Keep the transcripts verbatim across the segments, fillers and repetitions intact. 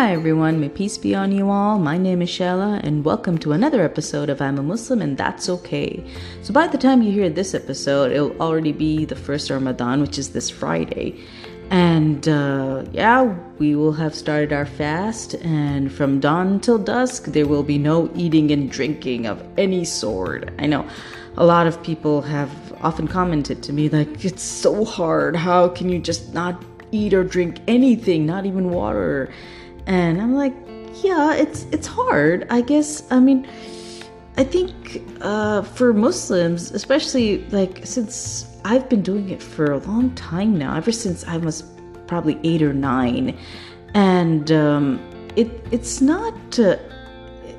Hi everyone, may peace be on you all. My name is Shaila and welcome to another episode of I'm a Muslim and That's Okay. So by the time you hear this episode, it'll already be the first Ramadan, which is this Friday. And uh, yeah, we will have started our fast, and from dawn till dusk, there will be no eating and drinking of any sort. I know a lot of people have often commented to me like, it's so hard. How can you just not eat or drink anything, not even water? And I'm like, yeah, it's it's hard, I guess. I mean, I think uh, for Muslims, especially, like, since I've been doing it for a long time now, ever since I was probably eight or nine, and um, it it's not uh,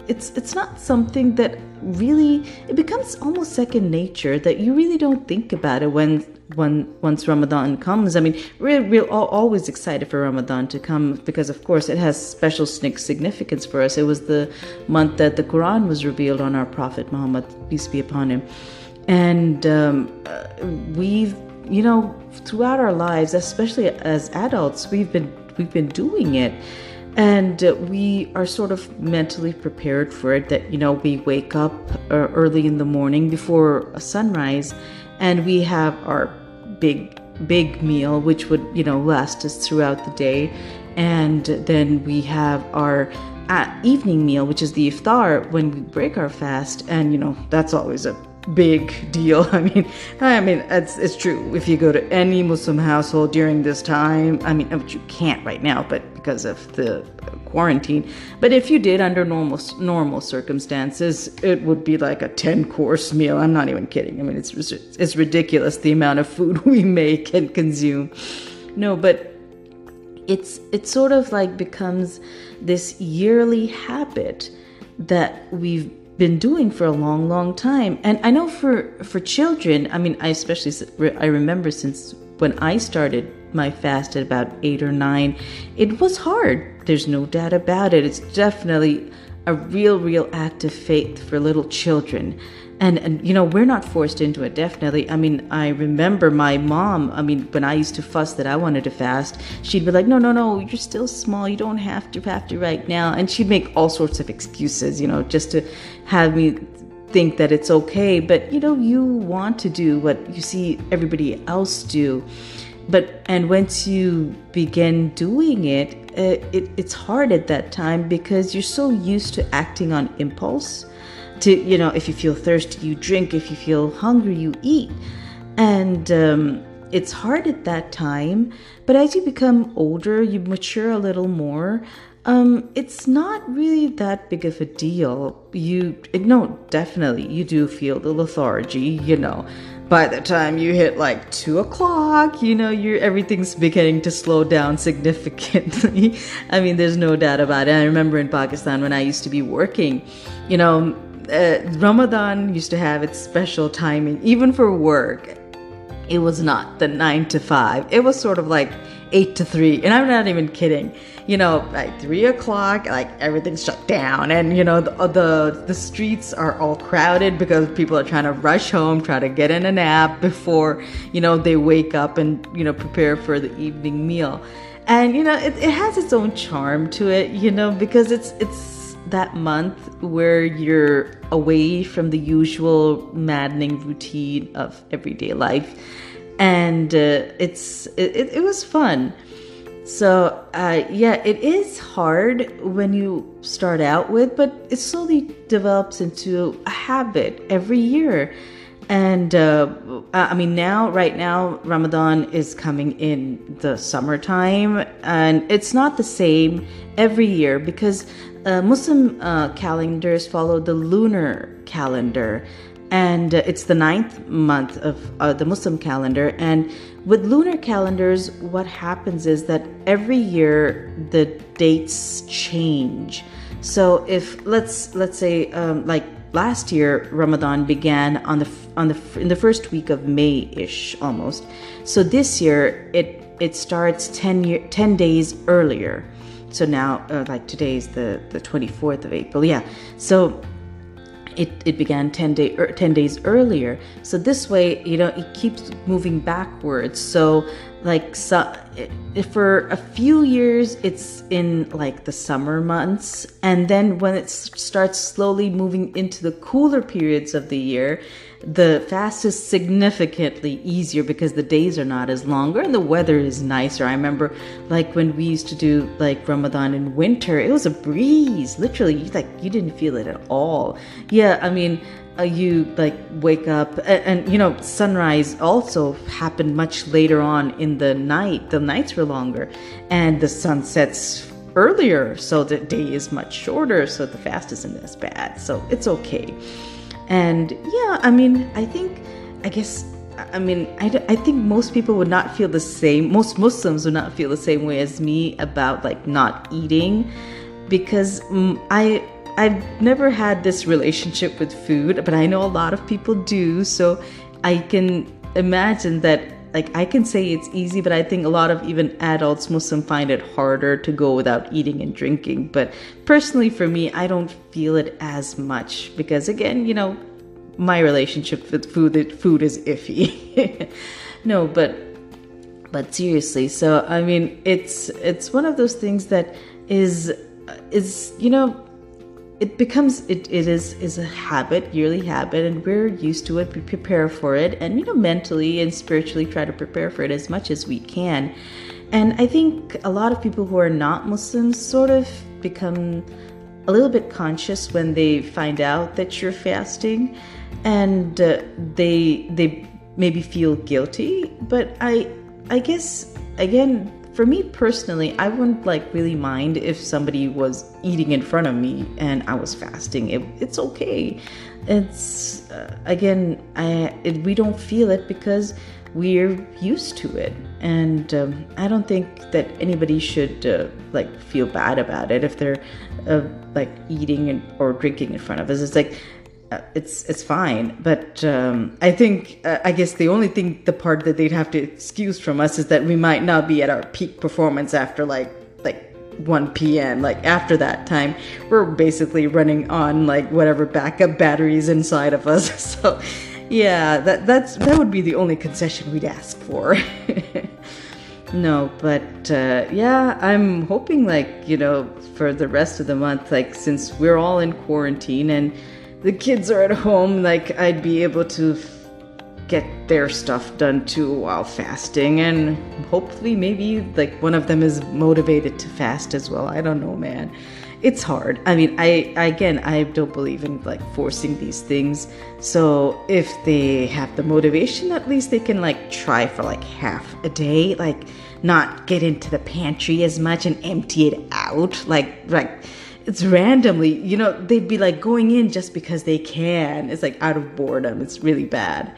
it's it's not something that really, it becomes almost second nature, that you really don't think about it when. When, once Ramadan comes. I mean, we're, we're all always excited for Ramadan to come because, of course, it has special significance for us. It was the month that the Quran was revealed on our Prophet Muhammad, peace be upon him. And um, we've, you know, throughout our lives, especially as adults, we've been we've been doing it. And we are sort of mentally prepared for it, that, you know, we wake up early in the morning before sunrise and we have our big, big meal, which would, you know, last us throughout the day. And then we have our uh, evening meal, which is the iftar, when we break our fast. And, you know, that's always a big deal. I mean, I mean, it's, it's true. If you go to any Muslim household during this time, I mean, which you can't right now, but because of the quarantine. But if you did under normal normal circumstances, it would be like a ten-course meal. I'm not even kidding. I mean, it's it's ridiculous the amount of food we make and consume. No, but it's it sort of like becomes this yearly habit that we've been doing for a long, long time. And I know for for children, I mean, I especially I remember since when I started my fast at about eight or nine, it was hard. There's no doubt about it. It's definitely a real, real act of faith for little children. And, and you know, we're not forced into it, definitely. I mean, I remember my mom, I mean, when I used to fuss that I wanted to fast, she'd be like, no, no, no, you're still small. You don't have to have to right now. And she'd make all sorts of excuses, you know, just to have me think that it's okay. But, you know, you want to do what you see everybody else do. But and once you begin doing it, uh, it, it's hard at that time because you're so used to acting on impulse. To, you know, if you feel thirsty, you drink. If you feel hungry, you eat. And um, it's hard at that time. But as you become older, you mature a little more. Um, it's not really that big of a deal. You no, definitely you do feel the lethargy, you know. By the time you hit like two o'clock, you know, you're everything's beginning to slow down significantly. I mean, there's no doubt about it. I remember in Pakistan when I used to be working, you know, uh, Ramadan used to have its special timing, even for work. It was not the nine to five. It was sort of like eight to three, and I'm not even kidding. You know, like three o'clock, like everything's shut down, and you know the, the the streets are all crowded because people are trying to rush home, try to get in a nap before, you know, they wake up and, you know, prepare for the evening meal. And you know, it, it has its own charm to it, you know, because it's it's that month where you're away from the usual maddening routine of everyday life, and uh, it's it, it, it was fun. So, uh, yeah, it is hard when you start out with, but it slowly develops into a habit every year. And, uh, I mean, now, right now, Ramadan is coming in the summertime, and it's not the same every year because uh, Muslim uh, calendars follow the lunar calendar. And uh, it's the ninth month of uh, the Muslim calendar. And with lunar calendars, what happens is that every year the dates change. So if let's let's say um, like last year, Ramadan began on the on the in the first week of May-ish almost. So this year it it starts ten year ten days earlier. So now uh, like today's the the twenty-fourth of April. Yeah. So It, it began ten, day, ten days earlier. So this way, you know, it keeps moving backwards. So like so, it, for a few years, it's in like the summer months. And then when it starts slowly moving into the cooler periods of the year, the fast is significantly easier because the days are not as longer and the weather is nicer. I remember like when we used to do like Ramadan in winter, it was a breeze. Literally, you, like you didn't feel it at all. Yeah, I mean, uh, you like wake up and, and, you know, sunrise also happened much later on in the night. The nights were longer and the sun sets earlier. So the day is much shorter. So the fast isn't as bad. So it's okay. And yeah, I mean, I think, I guess, I mean, I, I think most people would not feel the same, most Muslims would not feel the same way as me about like not eating, because um, I, I've never had this relationship with food, but I know a lot of people do. So I can imagine that, like, I can say it's easy, but I think a lot of even adults, Muslim, find it harder to go without eating and drinking. But personally for me, I don't feel it as much because, again, you know, my relationship with food, food is iffy. No, but, but seriously. So, I mean, it's, it's one of those things that is, is, you know, it becomes, it, it is, is a habit, yearly habit, and we're used to it. We prepare for it and, you know, mentally and spiritually try to prepare for it as much as we can. And I think a lot of people who are not Muslims sort of become a little bit conscious when they find out that you're fasting, and uh, they, they maybe feel guilty. But I, I guess, again, for me personally, I wouldn't like really mind if somebody was eating in front of me and I was fasting. It, it's okay. It's uh, again, I it, we don't feel it because we're used to it, and um, I don't think that anybody should uh, like feel bad about it if they're uh, like eating and, or drinking in front of us. It's like. Uh, it's it's fine, but um, I think uh, I guess the only thing, the part that they'd have to excuse from us is that we might not be at our peak performance after like like one p.m. Like after that time, we're basically running on like whatever backup batteries inside of us. So yeah, that that's that would be the only concession we'd ask for. No, but uh, yeah, I'm hoping like, you know, for the rest of the month, like since we're all in quarantine and the kids are at home, like I'd be able to f- get their stuff done too while fasting, and hopefully maybe like one of them is motivated to fast as well. I don't know, man. It's hard. I mean, I, again, I don't believe in like forcing these things. So if they have the motivation, at least they can like try for like half a day, like not get into the pantry as much and empty it out. Like, like, it's randomly, you know, they'd be like going in just because they can. It's like out of boredom. It's really bad.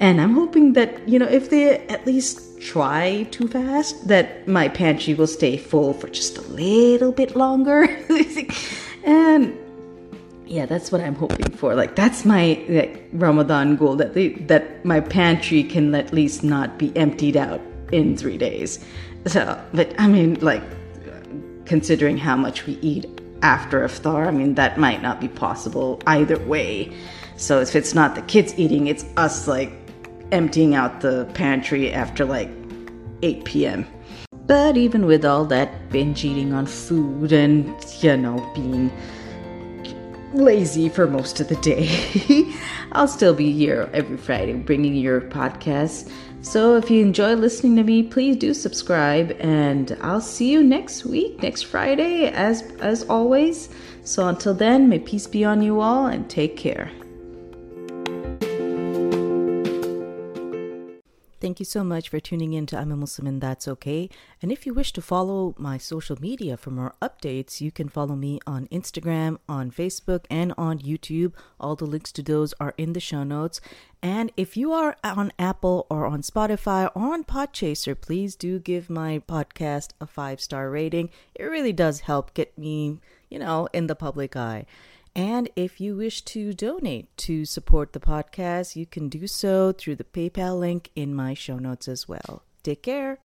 And I'm hoping that, you know, if they at least try to fast, that my pantry will stay full for just a little bit longer. And yeah, that's what I'm hoping for. Like that's my like, Ramadan goal, that they, that my pantry can at least not be emptied out in three days. So, but I mean, like considering how much we eat after iftar, I mean, that might not be possible either way. So if it's not the kids eating, it's us like emptying out the pantry after like eight p.m. But even with all that binge eating on food and, you know, being lazy for most of the day, I'll still be here every Friday bringing your podcast. So if you enjoy listening to me, please do subscribe, and I'll see you next week, next Friday, as as always. So until then, may peace be on you all, and take care. Thank you so much for tuning in to I'm a Muslim and That's Okay. And if you wish to follow my social media for more updates, you can follow me on Instagram, on Facebook, and on YouTube. All the links to those are in the show notes. And if you are on Apple or on Spotify or on Podchaser, please do give my podcast a five-star rating. It really does help get me, you know, in the public eye. And if you wish to donate to support the podcast, you can do so through the PayPal link in my show notes as well. Take care.